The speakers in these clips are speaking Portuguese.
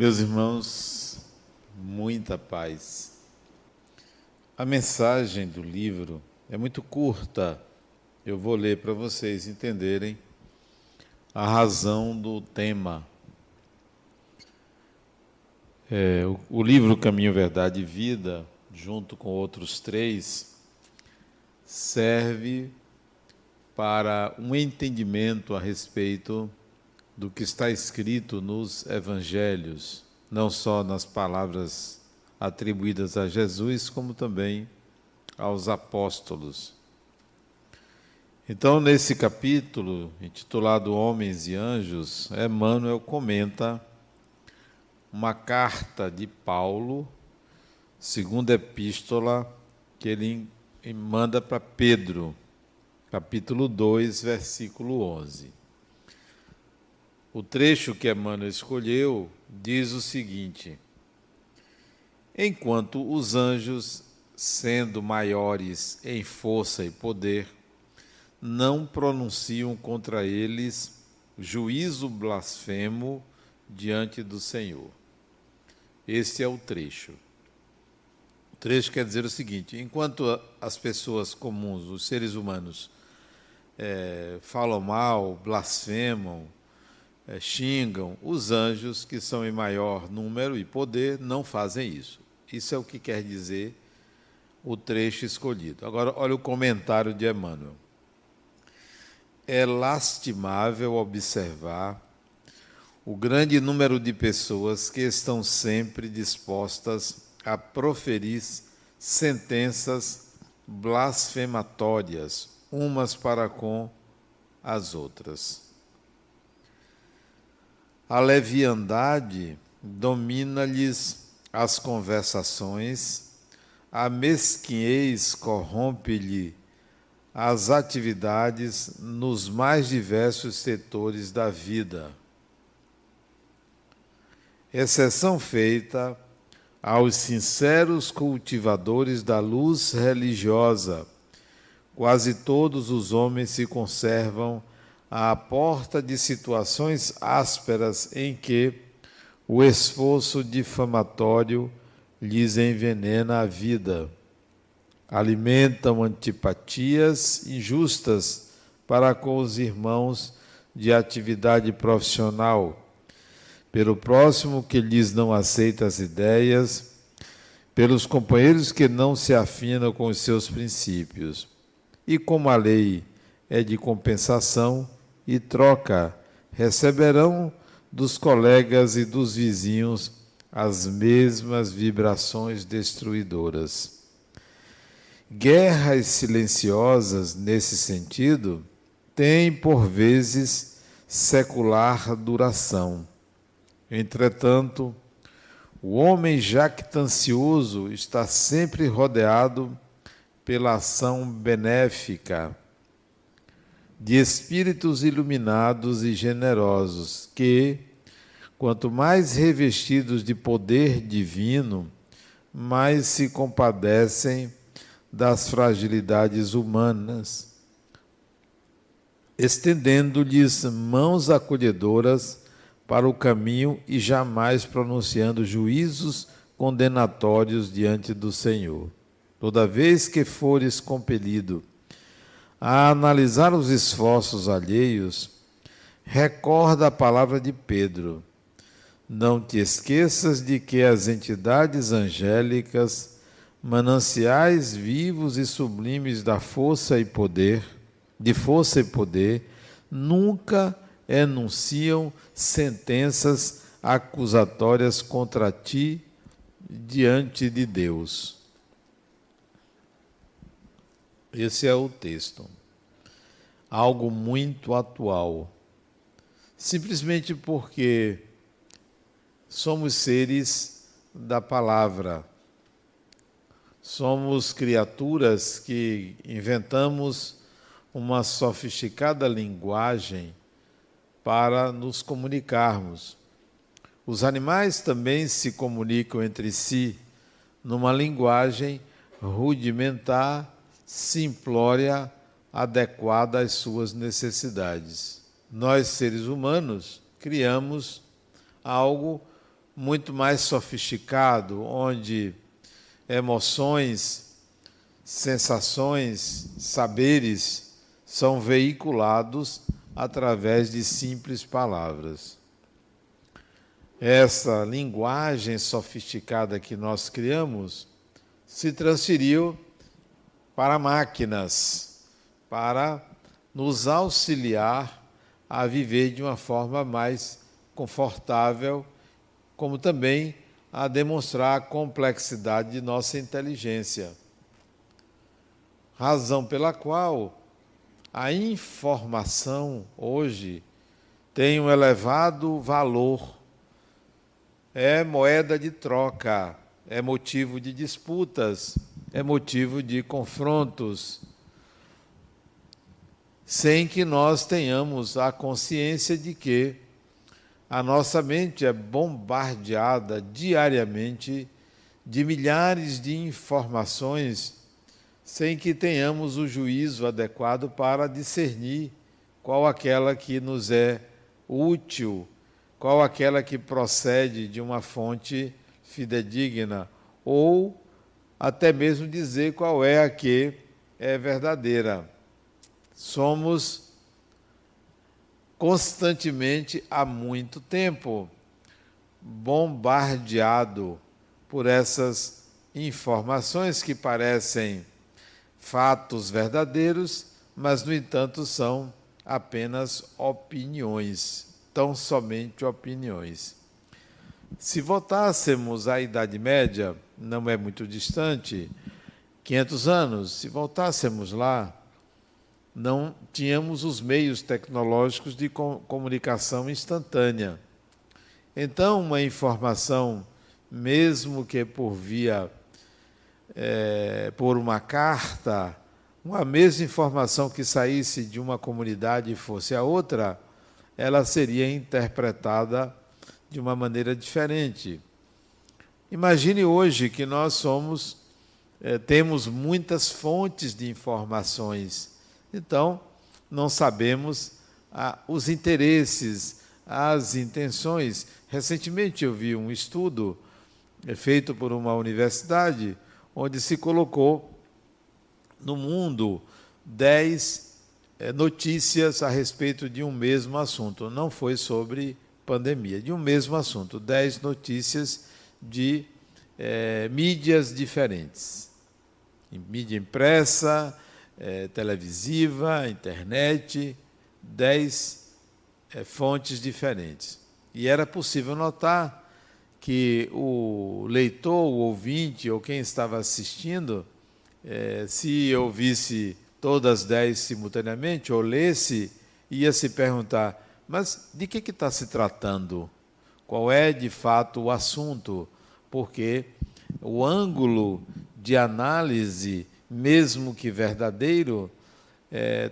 Meus irmãos, muita paz. A mensagem do livro é muito curta. Eu vou ler para vocês entenderem a razão do tema. O livro Caminho, Verdade e Vida, junto com outros três, serve para um entendimento a respeito do que está escrito nos Evangelhos, não só nas palavras atribuídas a Jesus, como também aos apóstolos. Então, nesse capítulo, intitulado Homens e Anjos, Emmanuel comenta uma carta de Paulo, segunda epístola, que ele manda para Pedro, capítulo 2, versículo 11. O trecho que Emmanuel escolheu diz o seguinte: enquanto os anjos, sendo maiores em força e poder, não pronunciam contra eles juízo blasfemo diante do Senhor. Esse é o trecho. O trecho quer dizer o seguinte: enquanto as pessoas comuns, os seres humanos, falam mal, blasfemam, xingam, os anjos, que são em maior número e poder, não fazem isso. Isso é o que quer dizer o trecho escolhido. Agora, olha o comentário de Emmanuel. É lastimável observar o grande número de pessoas que estão sempre dispostas a proferir sentenças blasfematórias, umas para com as outras. A leviandade domina-lhes as conversações, a mesquinhez corrompe-lhe as atividades nos mais diversos setores da vida. Exceção feita aos sinceros cultivadores da luz religiosa, quase todos os homens se conservam à porta de situações ásperas em que o esforço difamatório lhes envenena a vida. Alimentam antipatias injustas para com os irmãos de atividade profissional, pelo próximo que lhes não aceita as ideias, pelos companheiros que não se afinam com os seus princípios. E como a lei é de compensação e troca, receberão dos colegas e dos vizinhos as mesmas vibrações destruidoras. Guerras silenciosas, nesse sentido, têm, por vezes, secular duração. Entretanto, o homem jactancioso está sempre rodeado pela ação benéfica de espíritos iluminados e generosos que, quanto mais revestidos de poder divino, mais se compadecem das fragilidades humanas, estendendo-lhes mãos acolhedoras para o caminho e jamais pronunciando juízos condenatórios diante do Senhor. Toda vez que fores compelido a analisar os esforços alheios, recorda a palavra de Pedro: não te esqueças de que as entidades angélicas, mananciais vivos e sublimes de força e poder, nunca enunciam sentenças acusatórias contra ti diante de Deus. Esse é o texto. Algo muito atual. Simplesmente porque somos seres da palavra. Somos criaturas que inventamos uma sofisticada linguagem para nos comunicarmos. Os animais também se comunicam entre si numa linguagem rudimentar, simplória, adequada às suas necessidades. Nós, seres humanos, criamos algo muito mais sofisticado, onde emoções, sensações, saberes são veiculados através de simples palavras. Essa linguagem sofisticada que nós criamos se transferiu para máquinas, para nos auxiliar a viver de uma forma mais confortável, como também a demonstrar a complexidade de nossa inteligência. Razão pela qual a informação hoje tem um elevado valor, é moeda de troca, é motivo de disputas, é motivo de confrontos, sem que nós tenhamos a consciência de que a nossa mente é bombardeada diariamente de milhares de informações, sem que tenhamos o juízo adequado para discernir qual aquela que nos é útil, qual aquela que procede de uma fonte fidedigna, ou até mesmo dizer qual é a que é verdadeira. Somos constantemente, há muito tempo, bombardeados por essas informações que parecem fatos verdadeiros, mas, no entanto, são apenas opiniões, tão somente opiniões. Se voltássemos à Idade Média, não é muito distante, 500 anos, se voltássemos lá, não tínhamos os meios tecnológicos de comunicação instantânea. Então, uma informação, mesmo que por via, por uma carta, uma mesma informação que saísse de uma comunidade e fosse a outra, ela seria interpretada de uma maneira diferente. Imagine hoje que nós temos muitas fontes de informações, então não sabemos os interesses, as intenções. Recentemente eu vi um estudo feito por uma universidade, onde se colocou no mundo 10 notícias a respeito de um mesmo assunto, não foi sobre pandemia, de um mesmo assunto, 10 notícias de mídias diferentes, mídia impressa, televisiva, internet, 10 fontes diferentes. E era possível notar que o leitor, o ouvinte ou quem estava assistindo, se ouvisse todas 10 simultaneamente, ou lesse, ia se perguntar, mas de que está se tratando? Qual é, de fato, o assunto? Porque o ângulo de análise, mesmo que verdadeiro,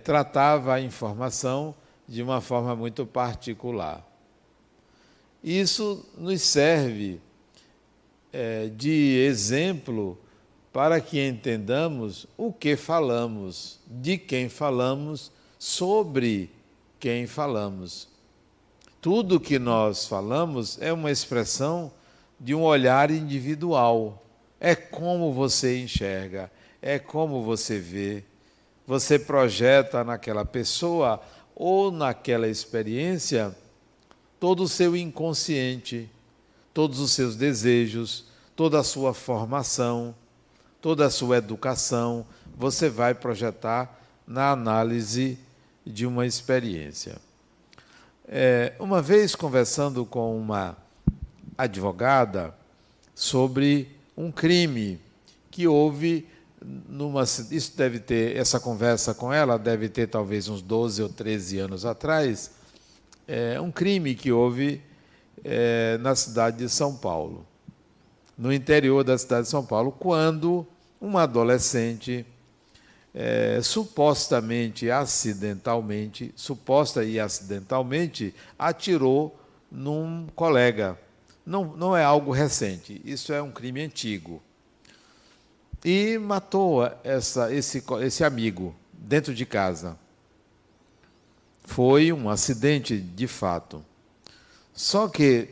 tratava a informação de uma forma muito particular. Isso nos serve de exemplo para que entendamos o que falamos, de quem falamos, sobre quem falamos. Tudo que nós falamos é uma expressão de um olhar individual. É como você enxerga, é como você vê. Você projeta naquela pessoa ou naquela experiência todo o seu inconsciente, todos os seus desejos, toda a sua formação, toda a sua educação, você vai projetar na análise de uma experiência. Uma vez conversando com uma advogada sobre um crime que houve, essa conversa com ela deve ter talvez uns 12 ou 13 anos atrás, um crime que houve na cidade de São Paulo, no interior da cidade de São Paulo, quando uma adolescente, suposta e acidentalmente, atirou num colega. Não é algo recente, isso é um crime antigo. E matou esse amigo dentro de casa. Foi um acidente, de fato. Só que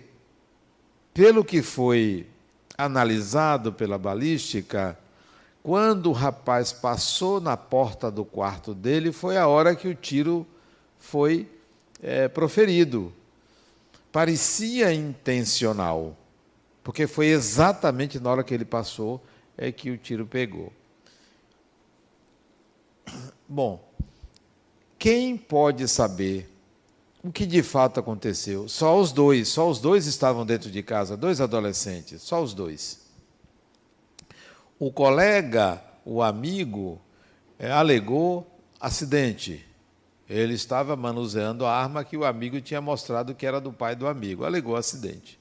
Pelo que foi analisado pela balística, quando o rapaz passou na porta do quarto dele, foi a hora que o tiro foi proferido. Parecia intencional, porque foi exatamente na hora que ele passou é que o tiro pegou. Bom, quem pode saber o que de fato aconteceu? Só os dois estavam dentro de casa, dois adolescentes, só os dois. O colega, o amigo, alegou acidente. Ele estava manuseando a arma que o amigo tinha mostrado que era do pai do amigo. Alegou acidente.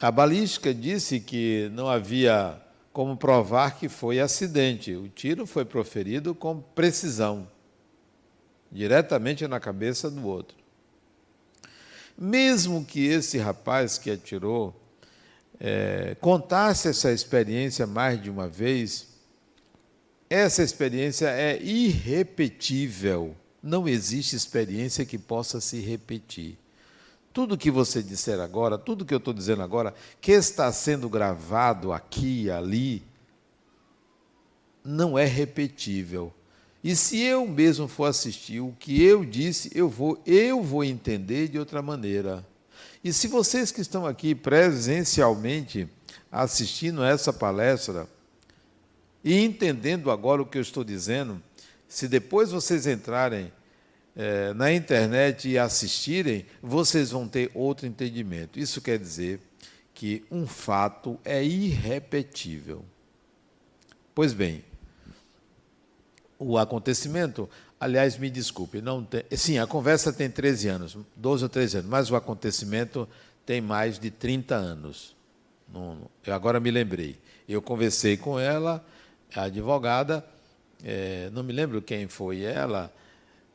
A balística disse que não havia como provar que foi acidente. O tiro foi proferido com precisão, diretamente na cabeça do outro. Mesmo que esse rapaz que atirou contasse essa experiência mais de uma vez, essa experiência é irrepetível. Não existe experiência que possa se repetir. Tudo que você disser agora, tudo que eu estou dizendo agora, que está sendo gravado aqui e ali, não é repetível. E se eu mesmo for assistir o que eu disse, eu vou entender de outra maneira. E se vocês que estão aqui presencialmente assistindo a essa palestra e entendendo agora o que eu estou dizendo, se depois vocês entrarem na internet e assistirem, vocês vão ter outro entendimento. Isso quer dizer que um fato é irrepetível. Pois bem, o acontecimento, aliás, me desculpe, não tem, sim, a conversa tem 13 anos, 12 ou 13 anos, mas o acontecimento tem mais de 30 anos. Eu agora me lembrei. Eu conversei com ela, a advogada, não me lembro quem foi ela,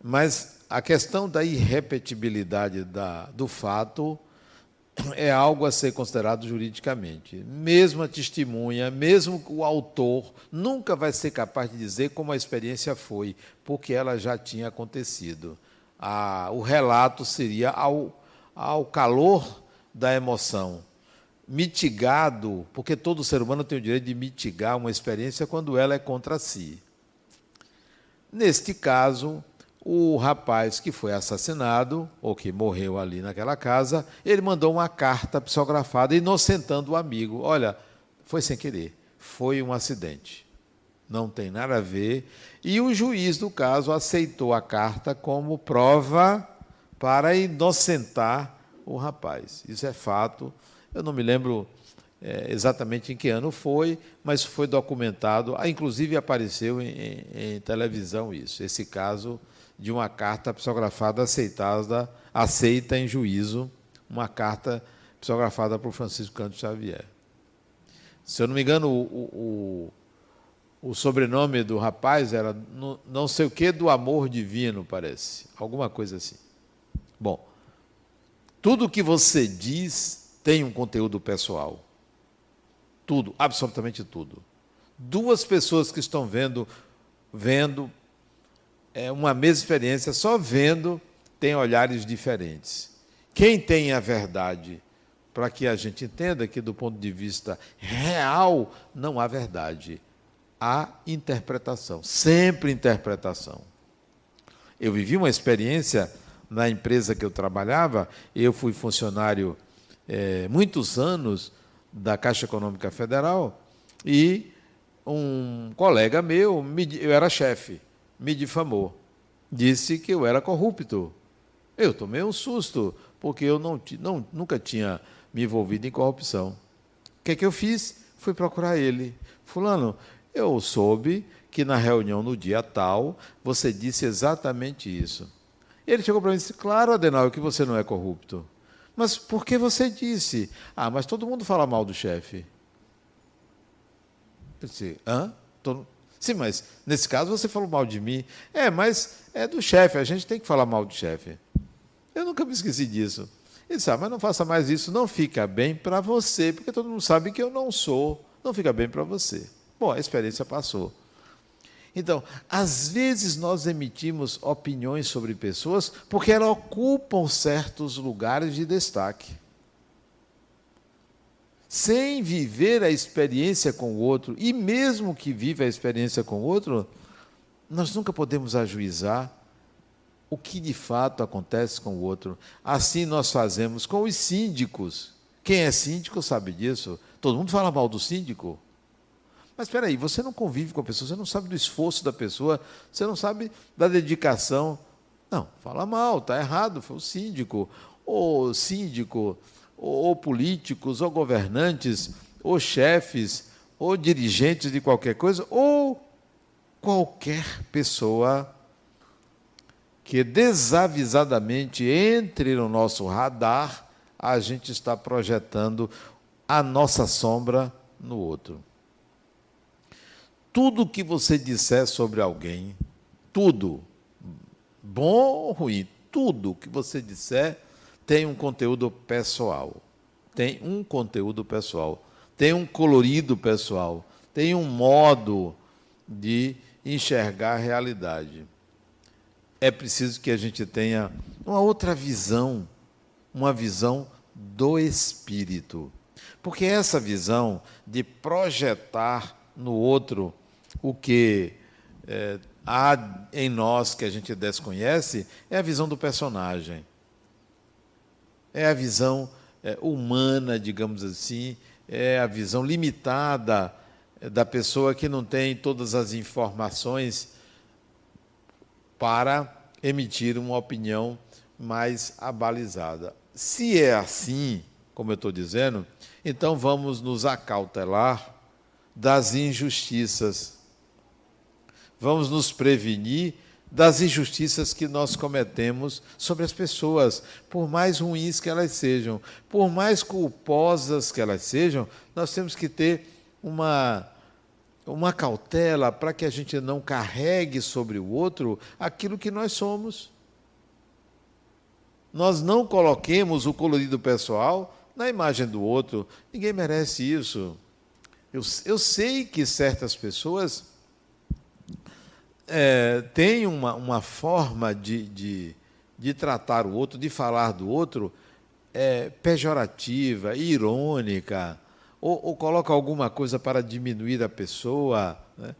mas a questão da irrepetibilidade do fato é algo a ser considerado juridicamente. Mesmo a testemunha, mesmo o autor, nunca vai ser capaz de dizer como a experiência foi, porque ela já tinha acontecido. O relato seria ao calor da emoção, mitigado, porque todo ser humano tem o direito de mitigar uma experiência quando ela é contra si. Neste caso, o rapaz que foi assassinado, ou que morreu ali naquela casa, ele mandou uma carta psicografada inocentando o amigo. Olha, foi sem querer, foi um acidente, não tem nada a ver. E o juiz do caso aceitou a carta como prova para inocentar o rapaz. Isso é fato, eu não me lembro exatamente em que ano foi, mas foi documentado, inclusive apareceu em televisão isso, esse caso de uma carta psicografada aceita em juízo, uma carta psicografada por Francisco Canto Xavier. Se eu não me engano, o sobrenome do rapaz era não sei o que do amor divino, parece, alguma coisa assim. Bom, tudo que você diz tem um conteúdo pessoal. Tudo, absolutamente tudo. Duas pessoas que estão vendo uma mesma experiência, só vendo, tem olhares diferentes. Quem tem a verdade? Para que a gente entenda que, do ponto de vista real, não há verdade. Há interpretação, sempre interpretação. Eu vivi uma experiência na empresa que eu trabalhava, eu fui funcionário muitos anos da Caixa Econômica Federal, e um colega meu, eu era chefe, me difamou, disse que eu era corrupto. Eu tomei um susto, porque eu nunca tinha me envolvido em corrupção. O que é que eu fiz? Fui procurar ele. Fulano, eu soube que na reunião no dia tal, você disse exatamente isso. Ele chegou para mim e disse, claro, Adenauer, que você não é corrupto. Mas por que você disse? Ah, mas todo mundo fala mal do chefe. Eu disse, hã? Sim, mas nesse caso você falou mal de mim. Mas é do chefe, a gente tem que falar mal do chefe. Eu nunca me esqueci disso. Ele disse, mas não faça mais isso, não fica bem para você, porque todo mundo sabe que eu não sou, não fica bem para você. Bom, a experiência passou. Então, às vezes nós emitimos opiniões sobre pessoas porque elas ocupam certos lugares de destaque, sem viver a experiência com o outro. E mesmo que viva a experiência com o outro, nós nunca podemos ajuizar o que de fato acontece com o outro. Assim nós fazemos com os síndicos. Quem é síndico sabe disso. Todo mundo fala mal do síndico. Mas espera aí, você não convive com a pessoa, você não sabe do esforço da pessoa, você não sabe da dedicação. Não, fala mal, está errado, foi o síndico. Ou síndico, ou políticos, ou governantes, ou chefes, ou dirigentes de qualquer coisa, ou qualquer pessoa que desavisadamente entre no nosso radar, a gente está projetando a nossa sombra no outro. Tudo que você disser sobre alguém, tudo, bom ou ruim, tudo que você disser tem um conteúdo pessoal, tem um colorido pessoal, tem um modo de enxergar a realidade. É preciso que a gente tenha uma outra visão, uma visão do espírito. Porque essa visão de projetar no outro o que há em nós que a gente desconhece é a visão do personagem. É a visão humana, digamos assim, é a visão limitada da pessoa que não tem todas as informações para emitir uma opinião mais abalizada. Se é assim, como eu estou dizendo, então vamos nos acautelar das injustiças. Vamos nos prevenir das injustiças que nós cometemos sobre as pessoas, por mais ruins que elas sejam, por mais culposas que elas sejam, nós temos que ter uma cautela para que a gente não carregue sobre o outro aquilo que nós somos. Nós não coloquemos o colorido pessoal na imagem do outro. Ninguém merece isso. Eu sei que certas pessoas têm uma forma de tratar o outro, de falar do outro, pejorativa, irônica, ou coloca alguma coisa para diminuir a pessoa, né?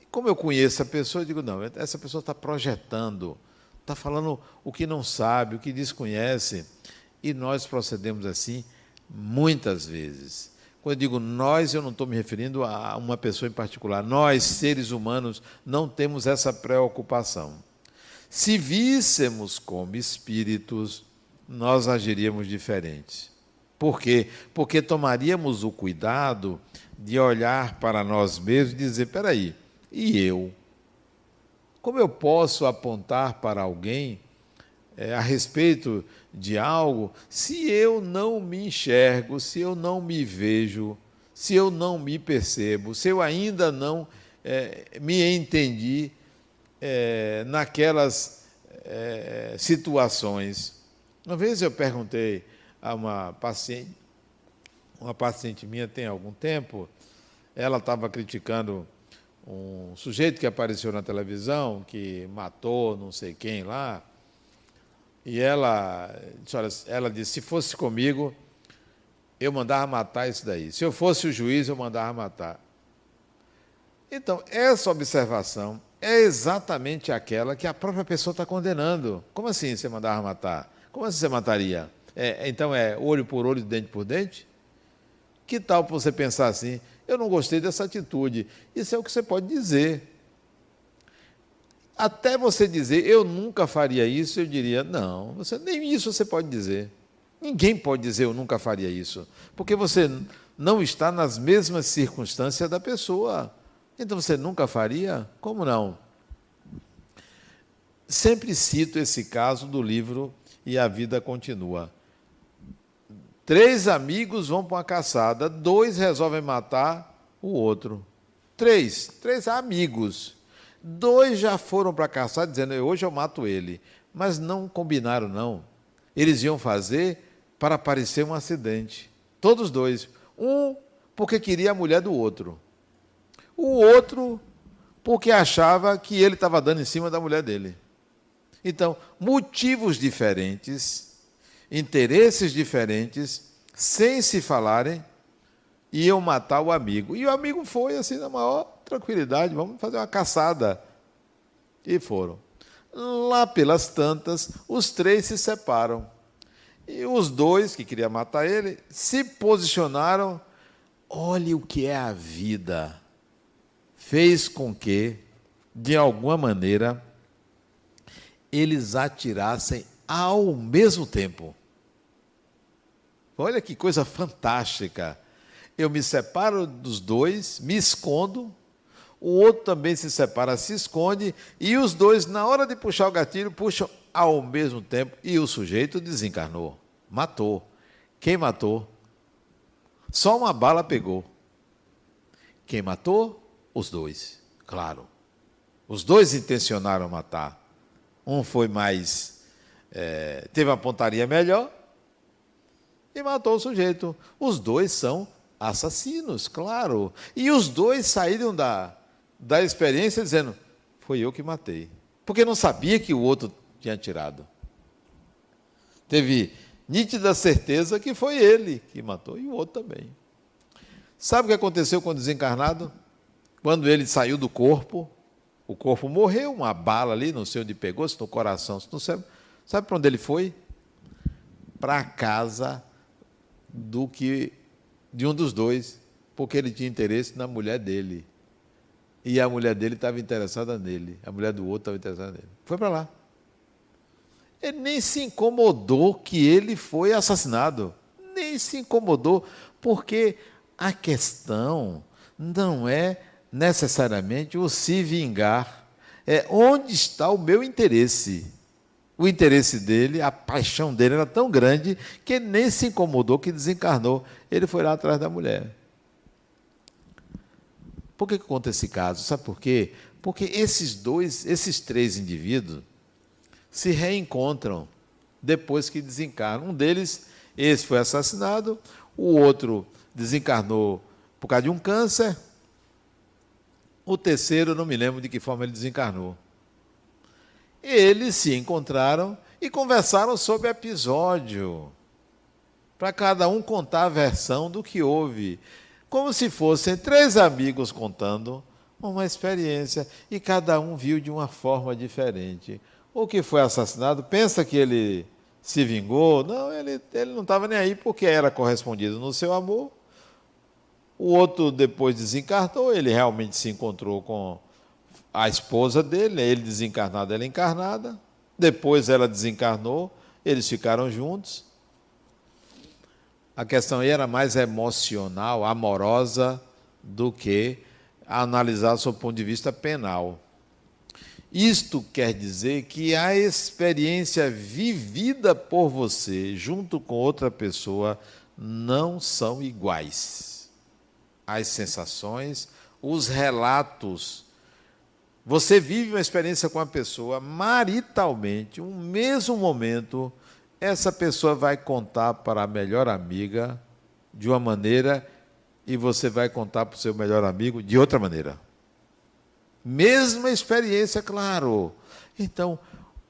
E como eu conheço a pessoa, eu digo, não, essa pessoa está projetando, está falando o que não sabe, o que desconhece. E nós procedemos assim muitas vezes. Quando eu digo nós, eu não estou me referindo a uma pessoa em particular. Nós, seres humanos, não temos essa preocupação. Se víssemos como espíritos, nós agiríamos diferente. Por quê? Porque tomaríamos o cuidado de olhar para nós mesmos e dizer, espera aí, e eu? Como eu posso apontar para alguém a respeito de algo se eu não me enxergo, se eu não me vejo, se eu não me percebo, se eu ainda não me entendi naquelas situações? Uma vez eu perguntei a uma paciente minha tem algum tempo, ela estava criticando um sujeito que apareceu na televisão, que matou não sei quem lá, e ela disse, se fosse comigo, eu mandava matar isso daí. Se eu fosse o juiz, eu mandava matar. Então, essa observação é exatamente aquela que a própria pessoa está condenando. Como assim você mandava matar? Como assim você mataria? Então, é olho por olho, dente por dente? Que tal você pensar assim, eu não gostei dessa atitude? Isso é o que você pode dizer. Até você dizer, eu nunca faria isso, eu diria, não, você, nem isso você pode dizer. Ninguém pode dizer, eu nunca faria isso, porque você não está nas mesmas circunstâncias da pessoa. Então, você nunca faria? Como não? Sempre cito esse caso do livro E a Vida Continua. 3 amigos vão para uma caçada, 2 resolvem matar o outro. 3 amigos. 2 já foram para a caçada dizendo, hoje eu mato ele. Mas não combinaram, não. Eles iam fazer para parecer um acidente. Todos 2. Um porque queria a mulher do outro. O outro porque achava que ele estava dando em cima da mulher dele. Então, motivos diferentes, interesses diferentes, sem se falarem, iam matar o amigo. E o amigo foi, assim, na maior tranquilidade, vamos fazer uma caçada. E foram. Lá pelas tantas, os três se separam. E os dois, que queriam matar ele, se posicionaram. Olhe o que é a vida. Fez com que, de alguma maneira, eles atirassem ao mesmo tempo. Olha que coisa fantástica. Eu me separo dos dois, me escondo, o outro também se separa, se esconde, e os dois, na hora de puxar o gatilho, puxam ao mesmo tempo, e o sujeito desencarnou, matou. Quem matou? Só uma bala pegou. Quem matou? Os dois, claro. Os dois intencionaram matar. Um foi mais... teve uma pontaria melhor e matou o sujeito. Os dois são assassinos, claro. E os dois saíram da experiência dizendo, foi eu que matei. Porque não sabia que o outro tinha atirado. Teve nítida certeza que foi ele que matou e o outro também. Sabe o que aconteceu com o desencarnado? Quando ele saiu do corpo, o corpo morreu, uma bala ali, não sei onde pegou, se no coração, se não sei. Sabe para onde ele foi? Para a casa de um dos dois, porque ele tinha interesse na mulher dele. E a mulher dele estava interessada nele, a mulher do outro estava interessada nele. Foi para lá. Ele nem se incomodou que ele foi assassinado. Nem se incomodou, porque a questão não é necessariamente o se vingar, é onde está o meu interesse. O interesse dele, a paixão dele era tão grande que nem se incomodou que desencarnou. Ele foi lá atrás da mulher. Por que conta esse caso? Sabe por quê? Porque esses três indivíduos se reencontram depois que desencarnam. Um deles, esse foi assassinado, o outro desencarnou por causa de um câncer. O terceiro, não me lembro de que forma ele desencarnou. Eles se encontraram e conversaram sobre o episódio, para cada um contar a versão do que houve, como se fossem três amigos contando uma experiência, e cada um viu de uma forma diferente. O que foi assassinado, pensa que ele se vingou? Não, ele não estava nem aí, porque era correspondido no seu amor. O outro depois desencarnou, ele realmente se encontrou com a esposa dele, ele desencarnado, ela encarnada. Depois ela desencarnou, eles ficaram juntos. A questão aí era mais emocional, amorosa, do que analisar sob o ponto de vista penal. Isto quer dizer que a experiência vivida por você junto com outra pessoa não são iguais. As sensações, os relatos. Você vive uma experiência com uma pessoa, maritalmente, um mesmo momento, essa pessoa vai contar para a melhor amiga de uma maneira e você vai contar para o seu melhor amigo de outra maneira. Mesma experiência, claro. Então,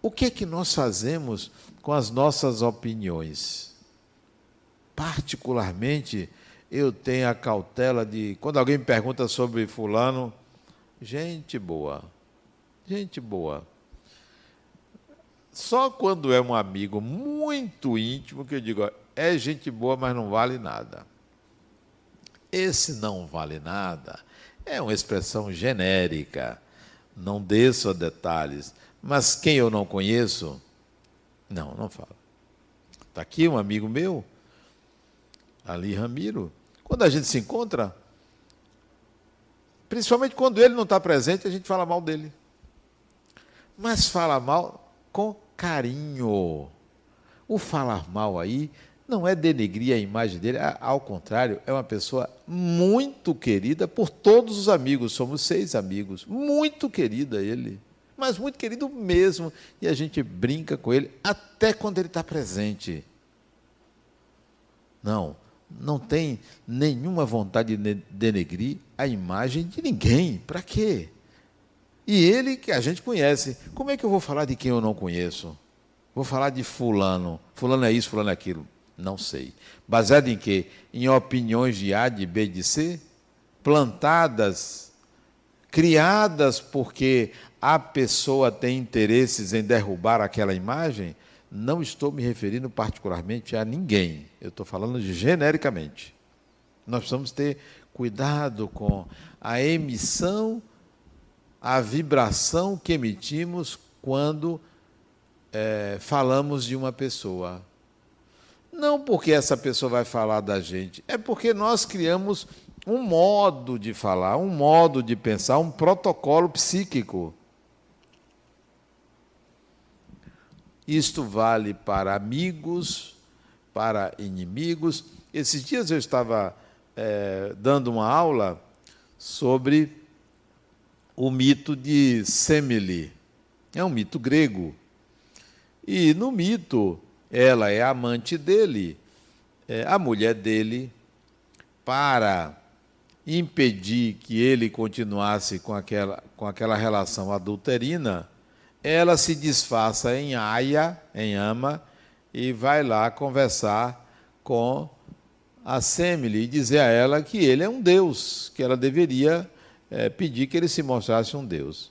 o que é que nós fazemos com as nossas opiniões? Particularmente, eu tenho a cautela de... Quando alguém me pergunta sobre fulano, gente boa. Só quando é um amigo muito íntimo que eu digo, ó, é gente boa, mas não vale nada. Esse não vale nada é uma expressão genérica. Não desço a detalhes. Mas quem eu não conheço, não falo. Está aqui um amigo meu, ali Ramiro. Quando a gente se encontra, principalmente quando ele não está presente, a gente fala mal dele. Mas fala mal com carinho. O falar mal aí não é denegrir a imagem dele, ao contrário, é uma pessoa muito querida por todos os amigos, somos 6 amigos, muito querida ele, mas muito querido mesmo, e a gente brinca com ele até quando ele está presente. Não tem nenhuma vontade de denegrir a imagem de ninguém. Para quê? E ele que a gente conhece. Como é que eu vou falar de quem eu não conheço? Vou falar de fulano. Fulano é isso, fulano é aquilo. Não sei. Baseado em quê? Em opiniões de A, de B, de C? Plantadas, criadas porque a pessoa tem interesses em derrubar aquela imagem? Não estou me referindo particularmente a ninguém. Eu estou falando genericamente. Nós precisamos ter cuidado com a emissão, a vibração que emitimos quando falamos de uma pessoa. Não porque essa pessoa vai falar da gente, é porque nós criamos um modo de falar, um modo de pensar, um protocolo psíquico. Isto vale para amigos, para inimigos. Esses dias eu estava dando uma aula sobre o mito de Semele. É um mito grego. E no mito, ela é amante dele, a mulher dele, para impedir que ele continuasse com aquela relação adulterina, ela se disfarça em aia, em ama, e vai lá conversar com a Semele e dizer a ela que ele é um deus, que ela deveria pedir que ele se mostrasse um deus.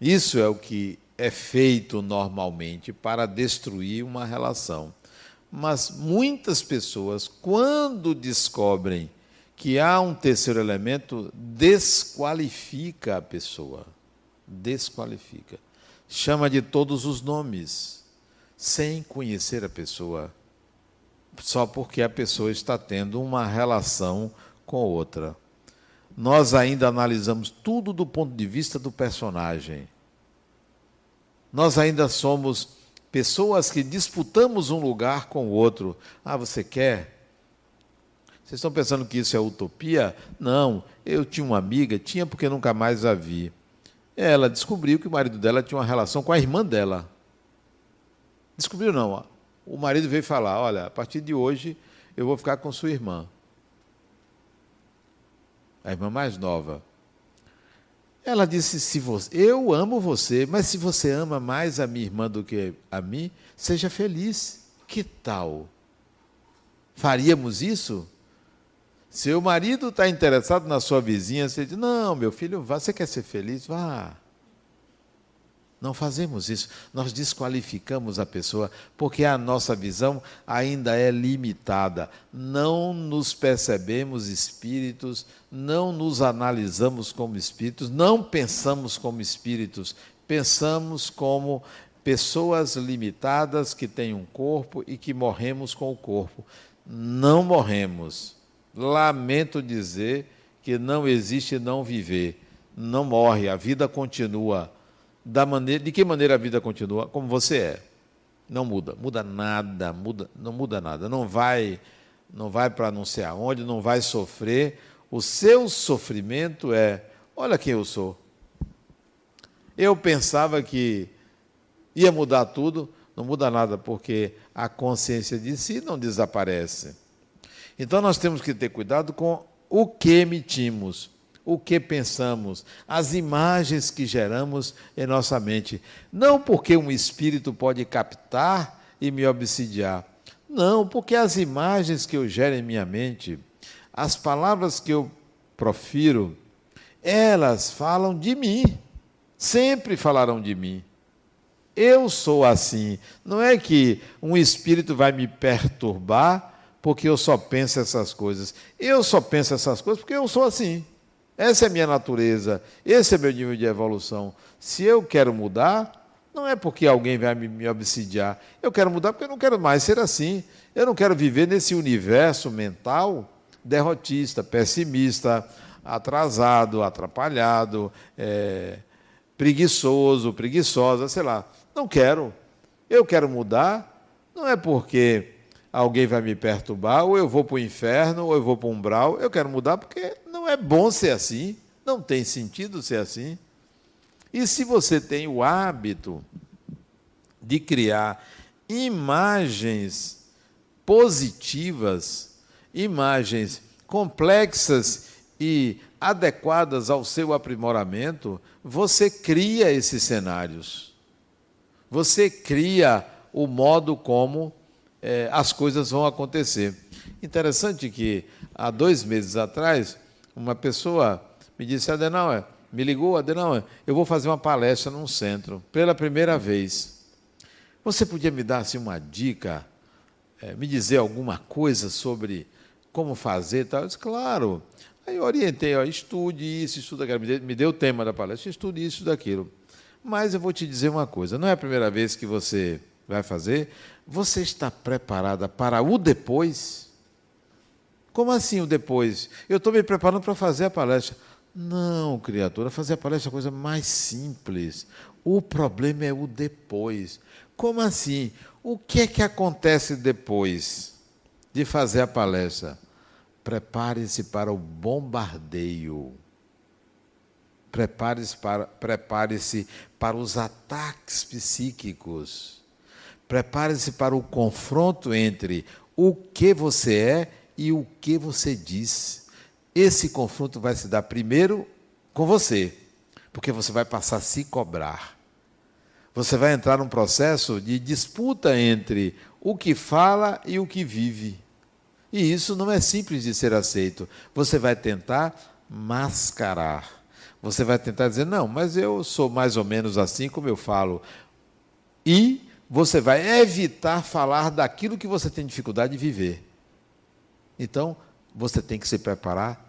Isso é o que é feito normalmente para destruir uma relação. Mas muitas pessoas, quando descobrem que há um terceiro elemento, desqualifica a pessoa. Desqualifica. Chama de todos os nomes, sem conhecer a pessoa, só porque a pessoa está tendo uma relação com outra. Nós ainda analisamos tudo do ponto de vista do personagem. Nós ainda somos pessoas que disputamos um lugar com o outro. Ah, você quer? Vocês estão pensando que isso é utopia? Não, eu tinha uma amiga, tinha porque nunca mais a vi. Ela descobriu que o marido dela tinha uma relação com a irmã dela. Descobriu não. O marido veio falar, olha, a partir de hoje eu vou ficar com sua irmã. A irmã mais nova. Ela disse, eu amo você, mas se você ama mais a minha irmã do que a mim, seja feliz. Que tal? Faríamos isso? Seu marido está interessado na sua vizinha, você diz, não, meu filho, vá, você quer ser feliz? Vá. Não fazemos isso. Nós desqualificamos a pessoa, porque a nossa visão ainda é limitada. Não nos percebemos espíritos, não nos analisamos como espíritos, não pensamos como espíritos, pensamos como pessoas limitadas que têm um corpo e que morremos com o corpo. Não morremos. Lamento dizer que não existe não viver. Não morre, a vida continua. De que maneira a vida continua? Como você é. Não muda. Não muda nada. Não vai para não sei aonde, não vai sofrer. O seu sofrimento é, olha quem eu sou. Eu pensava que ia mudar tudo, não muda nada, porque a consciência de si não desaparece. Então nós temos que ter cuidado com o que emitimos. O que pensamos, as imagens que geramos em nossa mente. Não porque um espírito pode captar e me obsidiar. Não, porque as imagens que eu gero em minha mente, as palavras que eu profiro, elas falam de mim. Sempre falarão de mim. Eu sou assim. Não é que um espírito vai me perturbar porque eu só penso essas coisas. Eu só penso essas coisas porque eu sou assim. Essa é a minha natureza, esse é meu nível de evolução. Se eu quero mudar, não é porque alguém vai me obsidiar. Eu quero mudar porque eu não quero mais ser assim. Eu não quero viver nesse universo mental derrotista, pessimista, atrasado, atrapalhado, preguiçoso, preguiçosa, sei lá. Não quero. Eu quero mudar, não é porque alguém vai me perturbar, ou eu vou para o inferno, ou eu vou para o umbral. Eu quero mudar porque não é bom ser assim, não tem sentido ser assim. E se você tem o hábito de criar imagens positivas, imagens complexas e adequadas ao seu aprimoramento, você cria esses cenários. Você cria o modo como as coisas vão acontecer. Interessante que, há 2 meses atrás, uma pessoa me disse, Adenauer, me ligou, Adenauer, eu vou fazer uma palestra num centro, pela primeira vez. Você podia me dar assim, uma dica, me dizer alguma coisa sobre como fazer? Tal? Eu disse, claro. Aí eu orientei, ó, estude isso, estude aquilo. Me deu o tema da palestra, estude isso, daquilo. Mas eu vou te dizer uma coisa, não é a primeira vez que você vai fazer, você está preparada para o depois? Como assim o depois? Eu estou me preparando para fazer a palestra. Não, criatura, fazer a palestra é a coisa mais simples. O problema é o depois. Como assim? O que é que acontece depois de fazer a palestra? Prepare-se para o bombardeio. Prepare-se para os ataques psíquicos. Prepare-se para o confronto entre o que você é e o que você diz. Esse confronto vai se dar primeiro com você, porque você vai passar a se cobrar. Você vai entrar num processo de disputa entre o que fala e o que vive. E isso não é simples de ser aceito. Você vai tentar mascarar. Você vai tentar dizer, não, mas eu sou mais ou menos assim como eu falo. E você vai evitar falar daquilo que você tem dificuldade de viver. Então, você tem que se preparar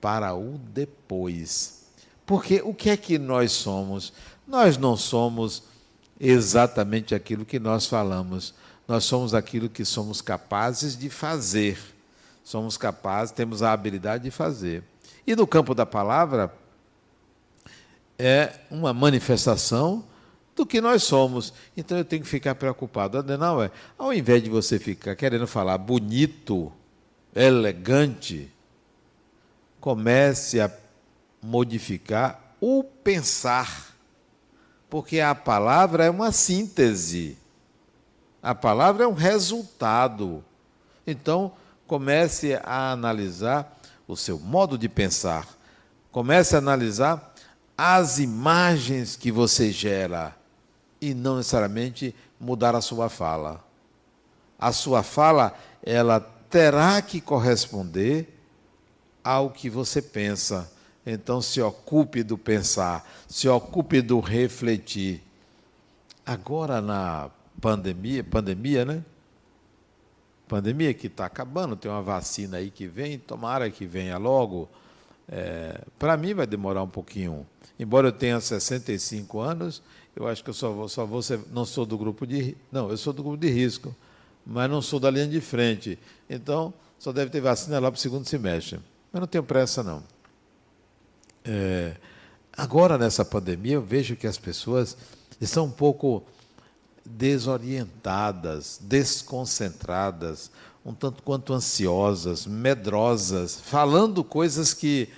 para o depois. Porque o que é que nós somos? Nós não somos exatamente aquilo que nós falamos. Nós somos aquilo que somos capazes de fazer. Somos capazes, temos a habilidade de fazer. E no campo da palavra, é uma manifestação do que nós somos. Então, eu tenho que ficar preocupado. Adenauer, ao invés de você ficar querendo falar bonito, elegante, comece a modificar o pensar, porque a palavra é uma síntese, a palavra é um resultado. Então, comece a analisar o seu modo de pensar, comece a analisar as imagens que você gera, e não necessariamente mudar a sua fala. A sua fala, ela terá que corresponder ao que você pensa. Então, se ocupe do pensar, se ocupe do refletir. Agora, na pandemia, né? Pandemia que está acabando, tem uma vacina aí que vem, tomara que venha logo. Para mim vai demorar um pouquinho. Embora eu tenha 65 anos, eu acho que eu só vou ser, não sou do grupo de... Não, eu sou do grupo de risco, mas não sou da linha de frente. Então, só deve ter vacina lá para o 2º semestre. Mas não tenho pressa, não. Agora, nessa pandemia, eu vejo que as pessoas estão um pouco desorientadas, desconcentradas, um tanto quanto ansiosas, medrosas, falando coisas que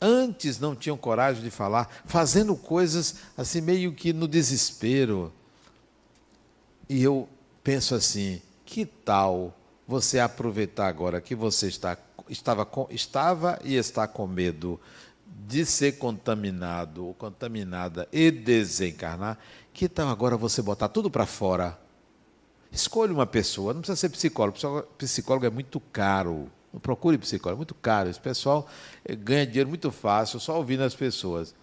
antes não tinham coragem de falar, fazendo coisas assim meio que no desespero. E eu penso assim, que tal você aproveitar agora que você estava e está com medo de ser contaminado ou contaminada e desencarnar, que tal agora você botar tudo para fora? Escolha uma pessoa, não precisa ser psicólogo, psicólogo é muito caro. Não procure psicólogo, é muito caro. Esse pessoal ganha dinheiro muito fácil, só ouvindo as pessoas.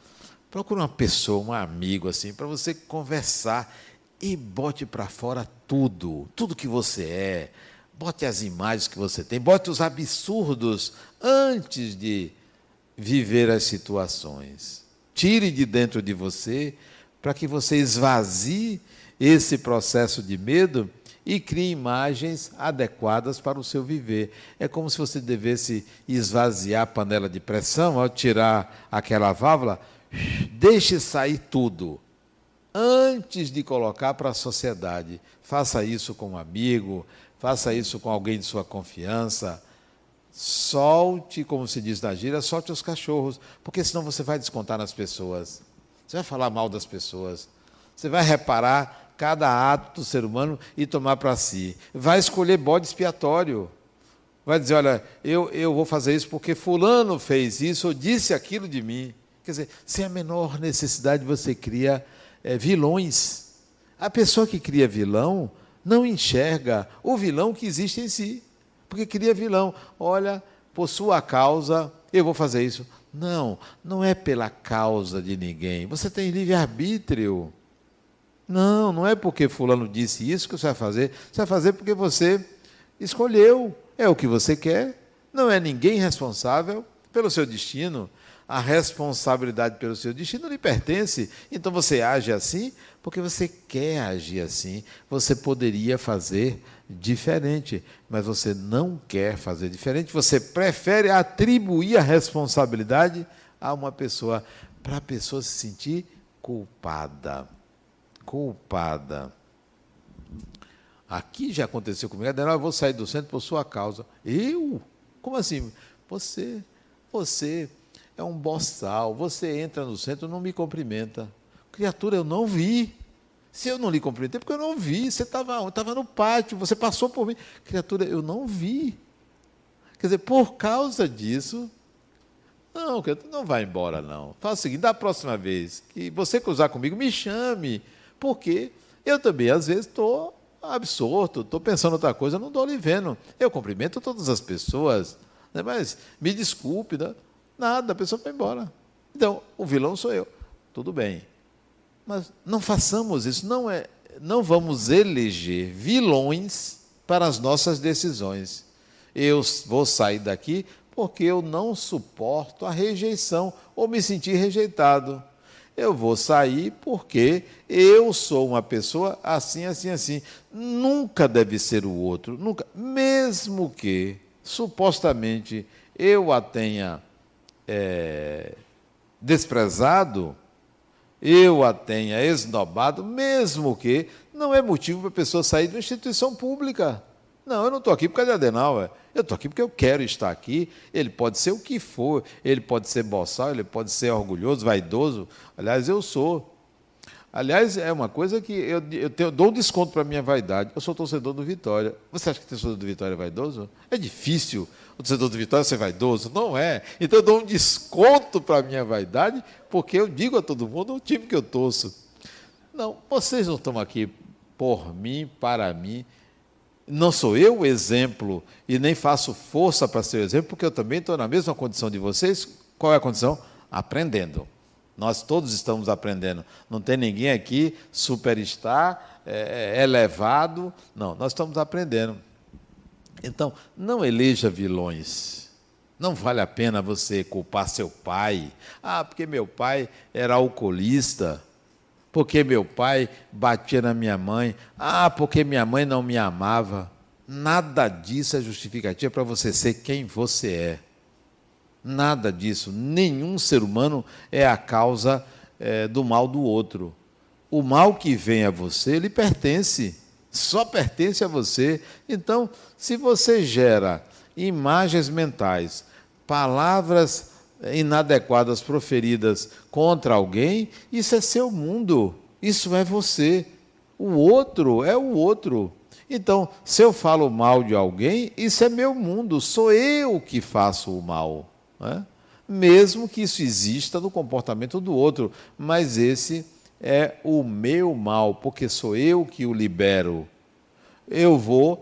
Procure uma pessoa, um amigo, assim, para você conversar e bote para fora tudo que você é. Bote as imagens que você tem, bote os absurdos antes de viver as situações. Tire de dentro de você para que você esvazie esse processo de medo e crie imagens adequadas para o seu viver. É como se você devesse esvaziar a panela de pressão, ao tirar aquela válvula, deixe sair tudo, antes de colocar para a sociedade. Faça isso com um amigo, faça isso com alguém de sua confiança. Solte, como se diz na gíria, solte os cachorros, porque senão você vai descontar nas pessoas. Você vai falar mal das pessoas. Você vai reparar cada ato do ser humano e tomar para si. Vai escolher bode expiatório. Vai dizer, olha, eu vou fazer isso porque fulano fez isso, ou disse aquilo de mim. Quer dizer, sem a menor necessidade você cria vilões. A pessoa que cria vilão não enxerga o vilão que existe em si, porque cria vilão. Olha, por sua causa, eu vou fazer isso. Não, não é pela causa de ninguém. Você tem livre-arbítrio. Não, não é porque fulano disse isso que você vai fazer. Você vai fazer porque você escolheu. É o que você quer. Não é ninguém responsável pelo seu destino. A responsabilidade pelo seu destino lhe pertence. Então você age assim porque você quer agir assim. Você poderia fazer diferente, mas você não quer fazer diferente. Você prefere atribuir a responsabilidade a uma pessoa, para a pessoa se sentir culpada. Culpada. Aqui já aconteceu comigo. Eu vou sair do centro por sua causa. Eu? Como assim? Você é um boçal. Você entra no centro e não me cumprimenta. Criatura, eu não vi. Se eu não lhe cumprimentei, porque eu não vi. Você estava no pátio, você passou por mim. Criatura, eu não vi. Quer dizer, por causa disso... Não, criatura, não vai embora, não. Faz o seguinte, da próxima vez que você cruzar comigo, me chame. Porque eu também, às vezes, estou... absorto, estou pensando em outra coisa, não estou lhe vendo. Eu cumprimento todas as pessoas, né? Mas me desculpe, né? Nada, a pessoa foi embora. Então, o vilão sou eu. Tudo bem. Mas não façamos isso, não vamos eleger vilões para as nossas decisões. Eu vou sair daqui porque eu não suporto a rejeição ou me sentir rejeitado. Eu vou sair porque eu sou uma pessoa assim, assim, assim. Nunca deve ser o outro, nunca. Mesmo que, supostamente, eu a tenha desprezado, eu a tenha esnobado, mesmo que, não é motivo para a pessoa sair de uma instituição pública. Não, eu não estou aqui por causa de Adenauer. Eu estou aqui porque eu quero estar aqui. Ele pode ser o que for. Ele pode ser boçal, ele pode ser orgulhoso, vaidoso. Aliás, eu sou. Aliás, é uma coisa que eu dou um desconto para a minha vaidade. Eu sou torcedor do Vitória. Você acha que o torcedor do Vitória é vaidoso? É difícil o torcedor do Vitória ser vaidoso. Não é. Então, eu dou um desconto para a minha vaidade porque eu digo a todo mundo o time que eu torço. Não, vocês não estão aqui por mim, para mim. Não sou eu o exemplo e nem faço força para ser o exemplo, porque eu também estou na mesma condição de vocês. Qual é a condição? Aprendendo. Nós todos estamos aprendendo. Não tem ninguém aqui superstar, elevado. Não, nós estamos aprendendo. Então, não eleja vilões. Não vale a pena você culpar seu pai. Ah, porque meu pai era alcoolista. Porque meu pai batia na minha mãe, ah, porque minha mãe não me amava. Nada disso é justificativa para você ser quem você é. Nada disso. Nenhum ser humano é a causa do mal do outro. O mal que vem a você, ele pertence. Só pertence a você. Então, se você gera imagens mentais, palavras inadequadas proferidas contra alguém, isso é seu mundo, isso é você. O outro é o outro. Então, se eu falo mal de alguém, isso é meu mundo, sou eu que faço o mal, né? Mesmo que isso exista no comportamento do outro, mas esse é o meu mal, porque sou eu que o libero. Eu vou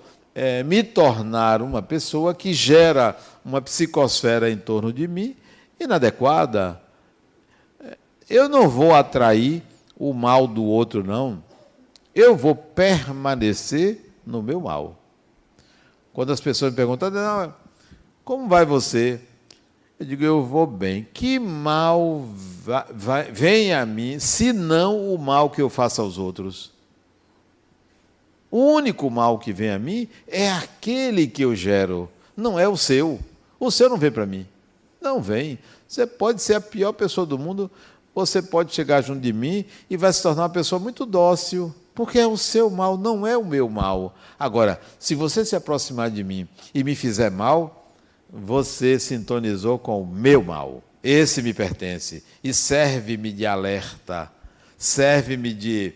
me tornar uma pessoa que gera uma psicosfera em torno de mim, inadequada. Eu não vou atrair o mal do outro, não. Eu vou permanecer no meu mal. Quando as pessoas me perguntam, não, como vai você? Eu digo, eu vou bem. Que mal vem a mim, se não o mal que eu faço aos outros? O único mal que vem a mim é aquele que eu gero, não é o seu. O seu não vem para mim. Não vem. Você pode ser a pior pessoa do mundo, você pode chegar junto de mim e vai se tornar uma pessoa muito dócil, porque é o seu mal, não é o meu mal. Agora, se você se aproximar de mim e me fizer mal, você sintonizou com o meu mal. Esse me pertence e serve-me de alerta, serve-me de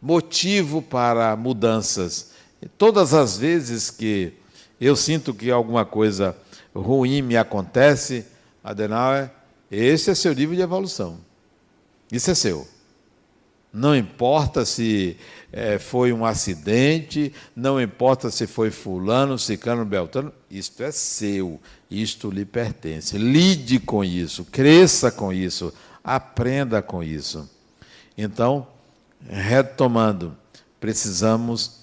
motivo para mudanças. E todas as vezes que eu sinto que alguma coisa ruim me acontece, Adenauer, esse é seu nível de evolução. Isso é seu. Não importa se foi um acidente, não importa se foi fulano, sicano, beltrano, isto é seu, isto lhe pertence. Lide com isso, cresça com isso, aprenda com isso. Então, retomando, precisamos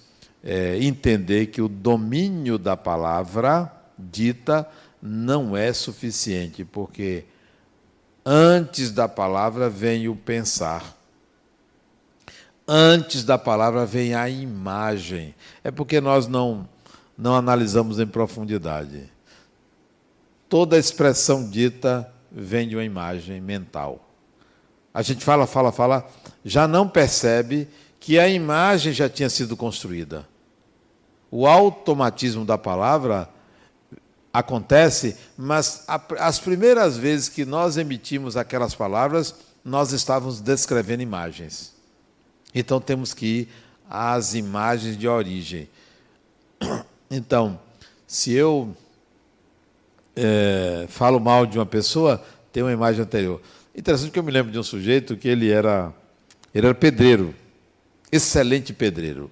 entender que o domínio da palavra dita não é suficiente, porque antes da palavra vem o pensar. Antes da palavra vem a imagem. É porque nós não analisamos em profundidade. Toda expressão dita vem de uma imagem mental. A gente fala, já não percebe que a imagem já tinha sido construída. O automatismo da palavra acontece, mas as primeiras vezes que nós emitimos aquelas palavras, nós estávamos descrevendo imagens. Então, temos que ir às imagens de origem. Então, se eu falo mal de uma pessoa, tem uma imagem anterior. Interessante que eu me lembro de um sujeito que ele era pedreiro, excelente pedreiro.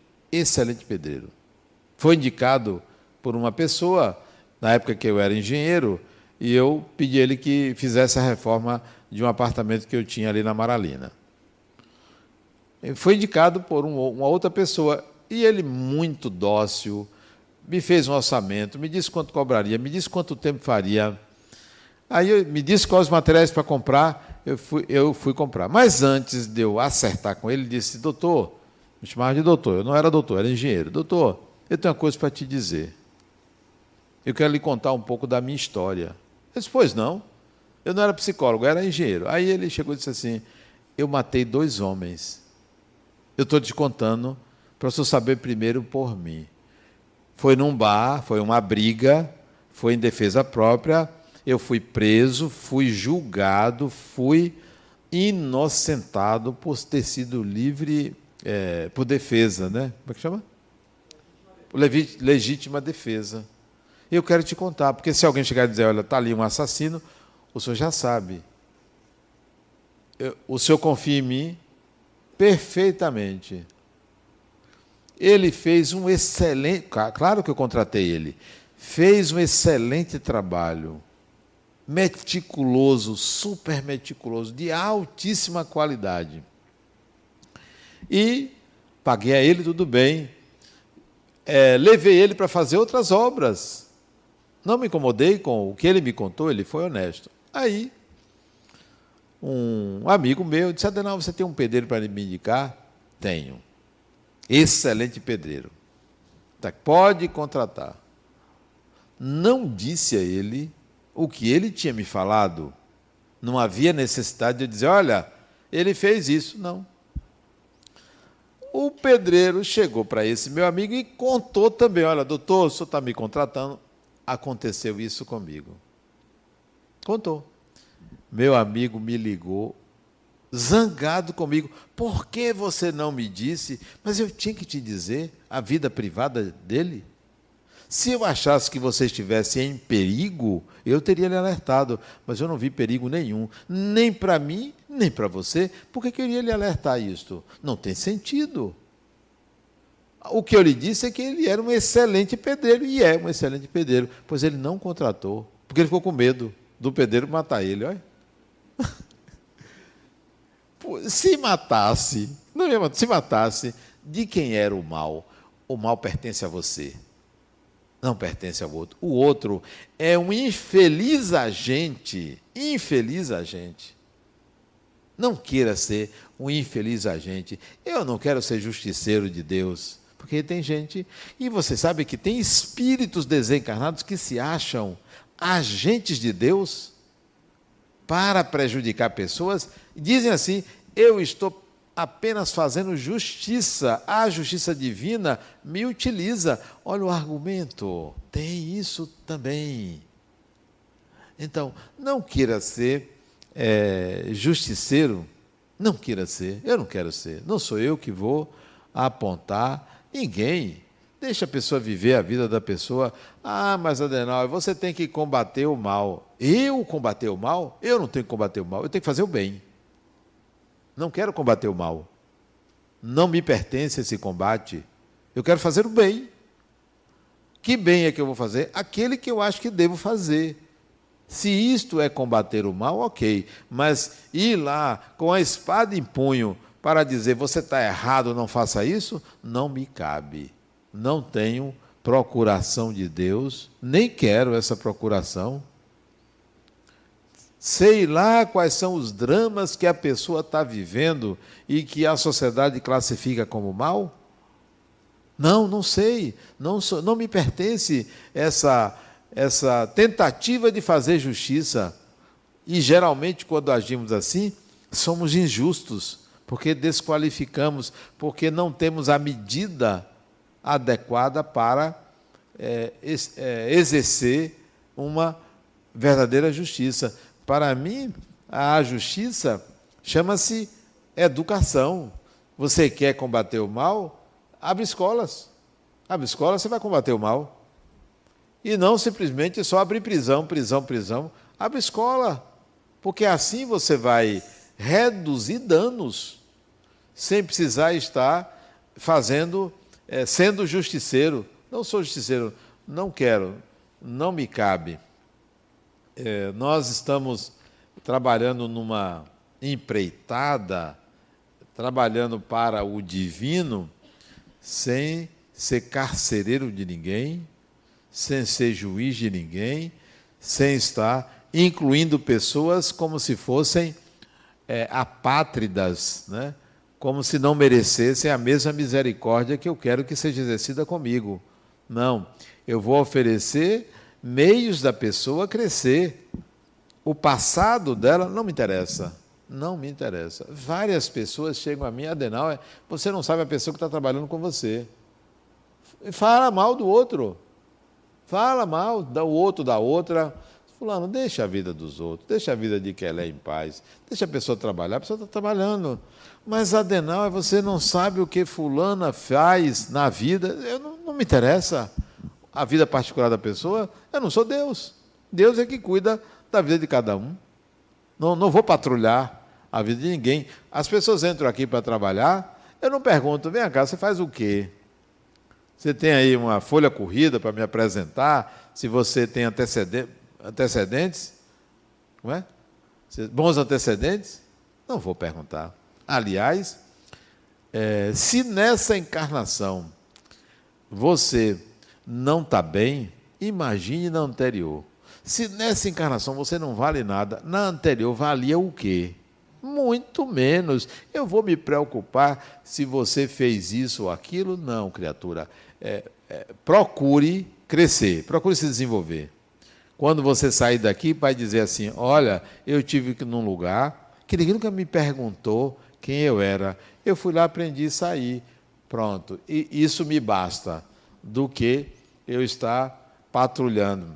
Foi indicado por uma pessoa, na época que eu era engenheiro, e eu pedi a ele que fizesse a reforma de um apartamento que eu tinha ali na Maralina. Foi indicado por uma outra pessoa, e ele, muito dócil, me fez um orçamento, me disse quanto cobraria, me disse quanto tempo faria. Aí me disse quais os materiais para comprar, eu fui comprar. Mas antes de eu acertar com ele, ele disse: doutor, me chamava de doutor, eu não era doutor, era engenheiro. Doutor, eu tenho uma coisa para te dizer. Eu quero lhe contar um pouco da minha história. Eu disse: pois não, eu não era psicólogo, eu era engenheiro. Aí ele chegou e disse assim: eu matei 2 homens. Eu estou te contando para o senhor saber primeiro por mim. Foi num bar, foi uma briga, foi em defesa própria, eu fui preso, fui julgado, fui inocentado por ter sido livre por defesa, né? Como é que chama? Legítima defesa. Eu quero te contar, porque se alguém chegar e dizer, olha, está ali um assassino, o senhor já sabe. O senhor confia em mim? Perfeitamente. Ele fez um excelente... Claro que eu contratei ele. Fez um excelente trabalho. Meticuloso, super meticuloso, de altíssima qualidade. E paguei a ele, tudo bem. Levei ele para fazer outras obras. Não me incomodei com o que ele me contou, ele foi honesto. Aí... um amigo meu disse: Adenal, você tem um pedreiro para me indicar? Tenho. Excelente pedreiro. Pode contratar. Não disse a ele o que ele tinha me falado. Não havia necessidade de eu dizer, olha, ele fez isso. Não. O pedreiro chegou para esse meu amigo e contou também, olha, doutor, o senhor está me contratando. Aconteceu isso comigo. Contou. Meu amigo me ligou, zangado comigo. Por que você não me disse? Mas eu tinha que te dizer a vida privada dele. Se eu achasse que você estivesse em perigo, eu teria lhe alertado. Mas eu não vi perigo nenhum, nem para mim, nem para você. Por que eu iria lhe alertar isto? Não tem sentido. O que eu lhe disse é que ele era um excelente pedreiro, e é um excelente pedreiro, pois ele não contratou, porque ele ficou com medo do pedreiro matar ele, olha. Se matasse, não ia matar, se matasse, de quem era o mal? O mal pertence a você, não pertence ao outro. O outro é um infeliz agente. Não queira ser um infeliz agente. Eu não quero ser justiceiro de Deus, porque tem gente, e você sabe que tem espíritos desencarnados que se acham agentes de Deus para prejudicar pessoas, dizem assim, eu estou apenas fazendo justiça, a justiça divina me utiliza. Olha o argumento, tem isso também. Então, não queira ser justiceiro, não queira ser, eu não quero ser, não sou eu que vou apontar ninguém. Deixa a pessoa viver a vida da pessoa. Ah, mas Adenauer, você tem que combater o mal. Eu combater o mal? Eu não tenho que combater o mal, eu tenho que fazer o bem. Não quero combater o mal. Não me pertence esse combate. Eu quero fazer o bem. Que bem é que eu vou fazer? Aquele que eu acho que devo fazer. Se isto é combater o mal, ok. Mas ir lá com a espada em punho para dizer, você está errado, não faça isso, não me cabe. Não tenho procuração de Deus, nem quero essa procuração. Sei lá quais são os dramas que a pessoa está vivendo e que a sociedade classifica como mal? Não, não sei, não me pertence essa tentativa de fazer justiça. E, geralmente, quando agimos assim, somos injustos, porque desqualificamos, porque não temos a medida adequada para exercer uma verdadeira justiça. Para mim, a justiça chama-se educação. Você quer combater o mal? Abre escolas. Abre escolas, você vai combater o mal. E não simplesmente só abrir prisão, prisão, prisão. Abre escola, porque assim você vai reduzir danos, sem precisar estar fazendo, sendo justiceiro. Não sou justiceiro, não quero, não me cabe. Nós estamos trabalhando numa empreitada, trabalhando para o divino, sem ser carcereiro de ninguém, sem ser juiz de ninguém, sem estar incluindo pessoas como se fossem apátridas, né? Como se não merecessem a mesma misericórdia que eu quero que seja exercida comigo. Não, eu vou oferecer meios da pessoa crescer. O passado dela não me interessa. Não me interessa. Várias pessoas chegam a mim, Adenauer, você não sabe a pessoa que está trabalhando com você. Fala mal do outro. Fala mal do outro, da outra. Fulano, deixa a vida dos outros, deixa a vida de que ela é em paz. Deixa a pessoa trabalhar, a pessoa está trabalhando. Mas, Adenauer, você não sabe o que fulana faz na vida. Eu não me interessa. A vida particular da pessoa, eu não sou Deus. Deus é que cuida da vida de cada um. Não vou patrulhar a vida de ninguém. As pessoas entram aqui para trabalhar, eu não pergunto, vem cá, você faz o quê? Você tem aí uma folha corrida para me apresentar? Se você tem antecedentes? Não é? Bons antecedentes? Não vou perguntar. Aliás, se nessa encarnação você não está bem, imagine na anterior. Se nessa encarnação você não vale nada, na anterior valia o quê? Muito menos. Eu vou me preocupar se você fez isso ou aquilo? Não, criatura. Procure crescer, procure se desenvolver. Quando você sair daqui, vai dizer assim, olha, eu tive que ir num lugar que ninguém nunca me perguntou quem eu era. Eu fui lá, aprendi a sair. Pronto. E isso me basta. Do que eu estar patrulhando.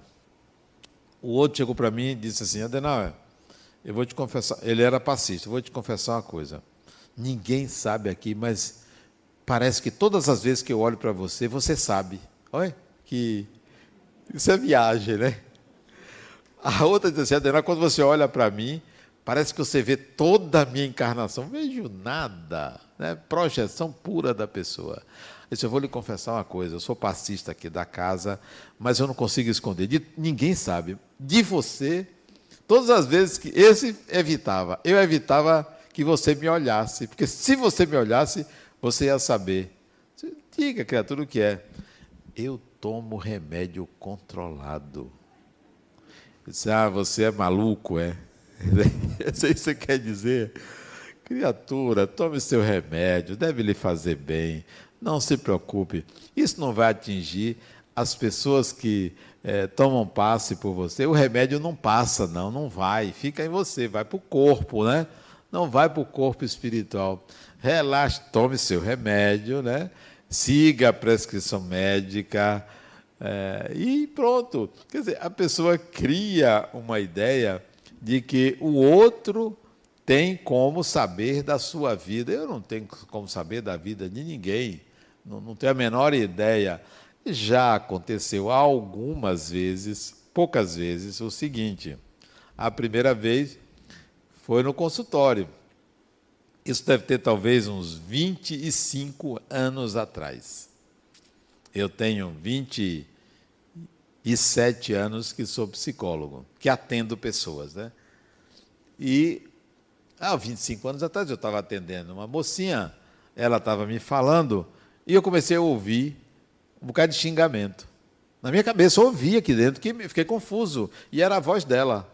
O outro chegou para mim e disse assim, Adenauer, eu vou te confessar, ele era passista, eu vou te confessar uma coisa, ninguém sabe aqui, mas parece que todas as vezes que eu olho para você, você sabe. Olha, que isso é viagem, né? A outra disse assim, Adenauer, quando você olha para mim, parece que você vê toda a minha encarnação, não vejo nada, né? Projeção pura da pessoa. Eu vou lhe confessar uma coisa, eu sou passista aqui da casa, mas eu não consigo esconder. Ninguém sabe. De você, todas as vezes que eu evitava que você me olhasse, porque se você me olhasse, você ia saber. Diga, criatura, o que é? Eu tomo remédio controlado. Eu disse, você é maluco, é? Eu sei o que você quer dizer. Criatura, tome seu remédio, deve lhe fazer bem. Não se preocupe, isso não vai atingir as pessoas que tomam passe por você. O remédio não passa, não vai, fica em você, vai para o corpo, né? Não vai para o corpo espiritual. Relaxe, tome seu remédio, né? Siga a prescrição médica e pronto. Quer dizer, a pessoa cria uma ideia de que o outro tem como saber da sua vida. Eu não tenho como saber da vida de ninguém. não tenho a menor ideia. Já aconteceu algumas vezes, poucas vezes, o seguinte. A primeira vez foi no consultório. Isso deve ter talvez uns 25 anos atrás. Eu tenho 27 anos que sou psicólogo, que atendo pessoas, né? E há 25 anos atrás eu estava atendendo uma mocinha, ela estava me falando, e eu comecei a ouvir um bocado de xingamento. Na minha cabeça, eu ouvi aqui dentro, que fiquei confuso, e era a voz dela.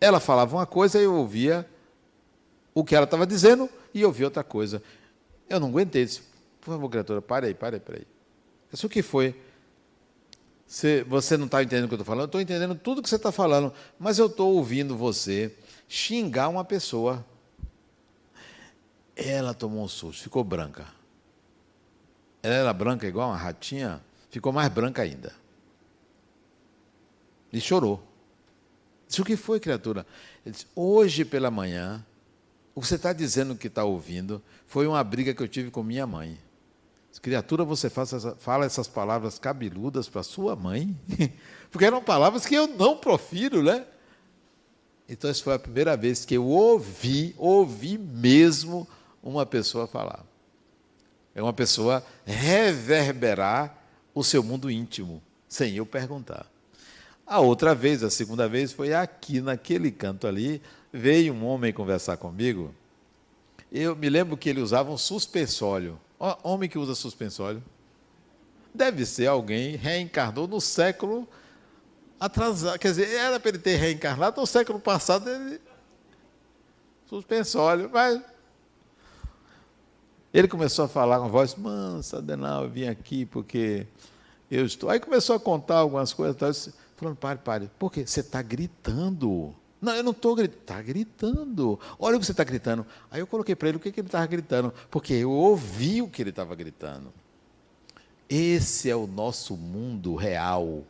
Ela falava uma coisa e eu ouvia o que ela estava dizendo e eu ouvia outra coisa. Eu não aguentei, disse, por favor, criatura, para aí. Isso o que foi? Você não está entendendo o que eu estou falando? Eu estou entendendo tudo o que você está falando, mas eu estou ouvindo você xingar uma pessoa. Ela tomou um susto, ficou branca. Ela era branca igual uma ratinha, ficou mais branca ainda. E chorou. Disse, o que foi, criatura? Ele disse, hoje pela manhã, o que você está dizendo que está ouvindo foi uma briga que eu tive com minha mãe. Disse, criatura, você fala essas palavras cabeludas para sua mãe? Porque eram palavras que eu não profiro, né? Então, essa foi a primeira vez que eu ouvi mesmo uma pessoa falar. É uma pessoa reverberar o seu mundo íntimo, sem eu perguntar. A outra vez, a segunda vez, foi aqui, naquele canto ali, veio um homem conversar comigo. Eu me lembro que ele usava um suspensório. Homem que usa suspensório. Deve ser alguém reencarnou no século atrasado. Quer dizer, era para ele ter reencarnado no século passado. Ele... Suspensório, mas... Ele começou a falar com a voz, mansa, Adenal, eu vim aqui porque eu estou... Aí começou a contar algumas coisas, tal, falando, pare, por quê? Você está gritando. Não, eu não estou gritando. Está gritando. Olha o que você está gritando. Aí eu coloquei para ele o que ele estava gritando, porque eu ouvi o que ele estava gritando. Esse é o nosso mundo real.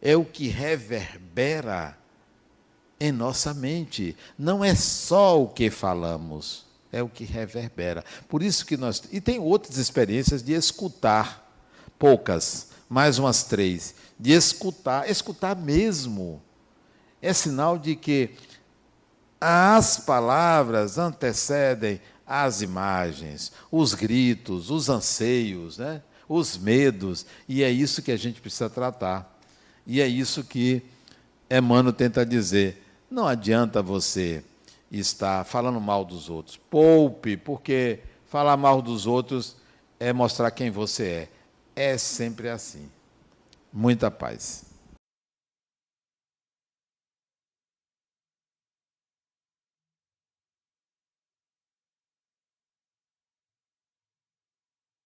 É o que reverbera em nossa mente. Não é só o que falamos. É o que reverbera. Por isso que nós... E tem outras experiências de escutar, poucas, mais umas 3, de escutar mesmo. É sinal de que as palavras antecedem as imagens, os gritos, os anseios, né? Os medos, e é isso que a gente precisa tratar. E é isso que Emmanuel tenta dizer. Não adianta você... está falando mal dos outros. Poupe, porque falar mal dos outros é mostrar quem você é. É sempre assim. Muita paz.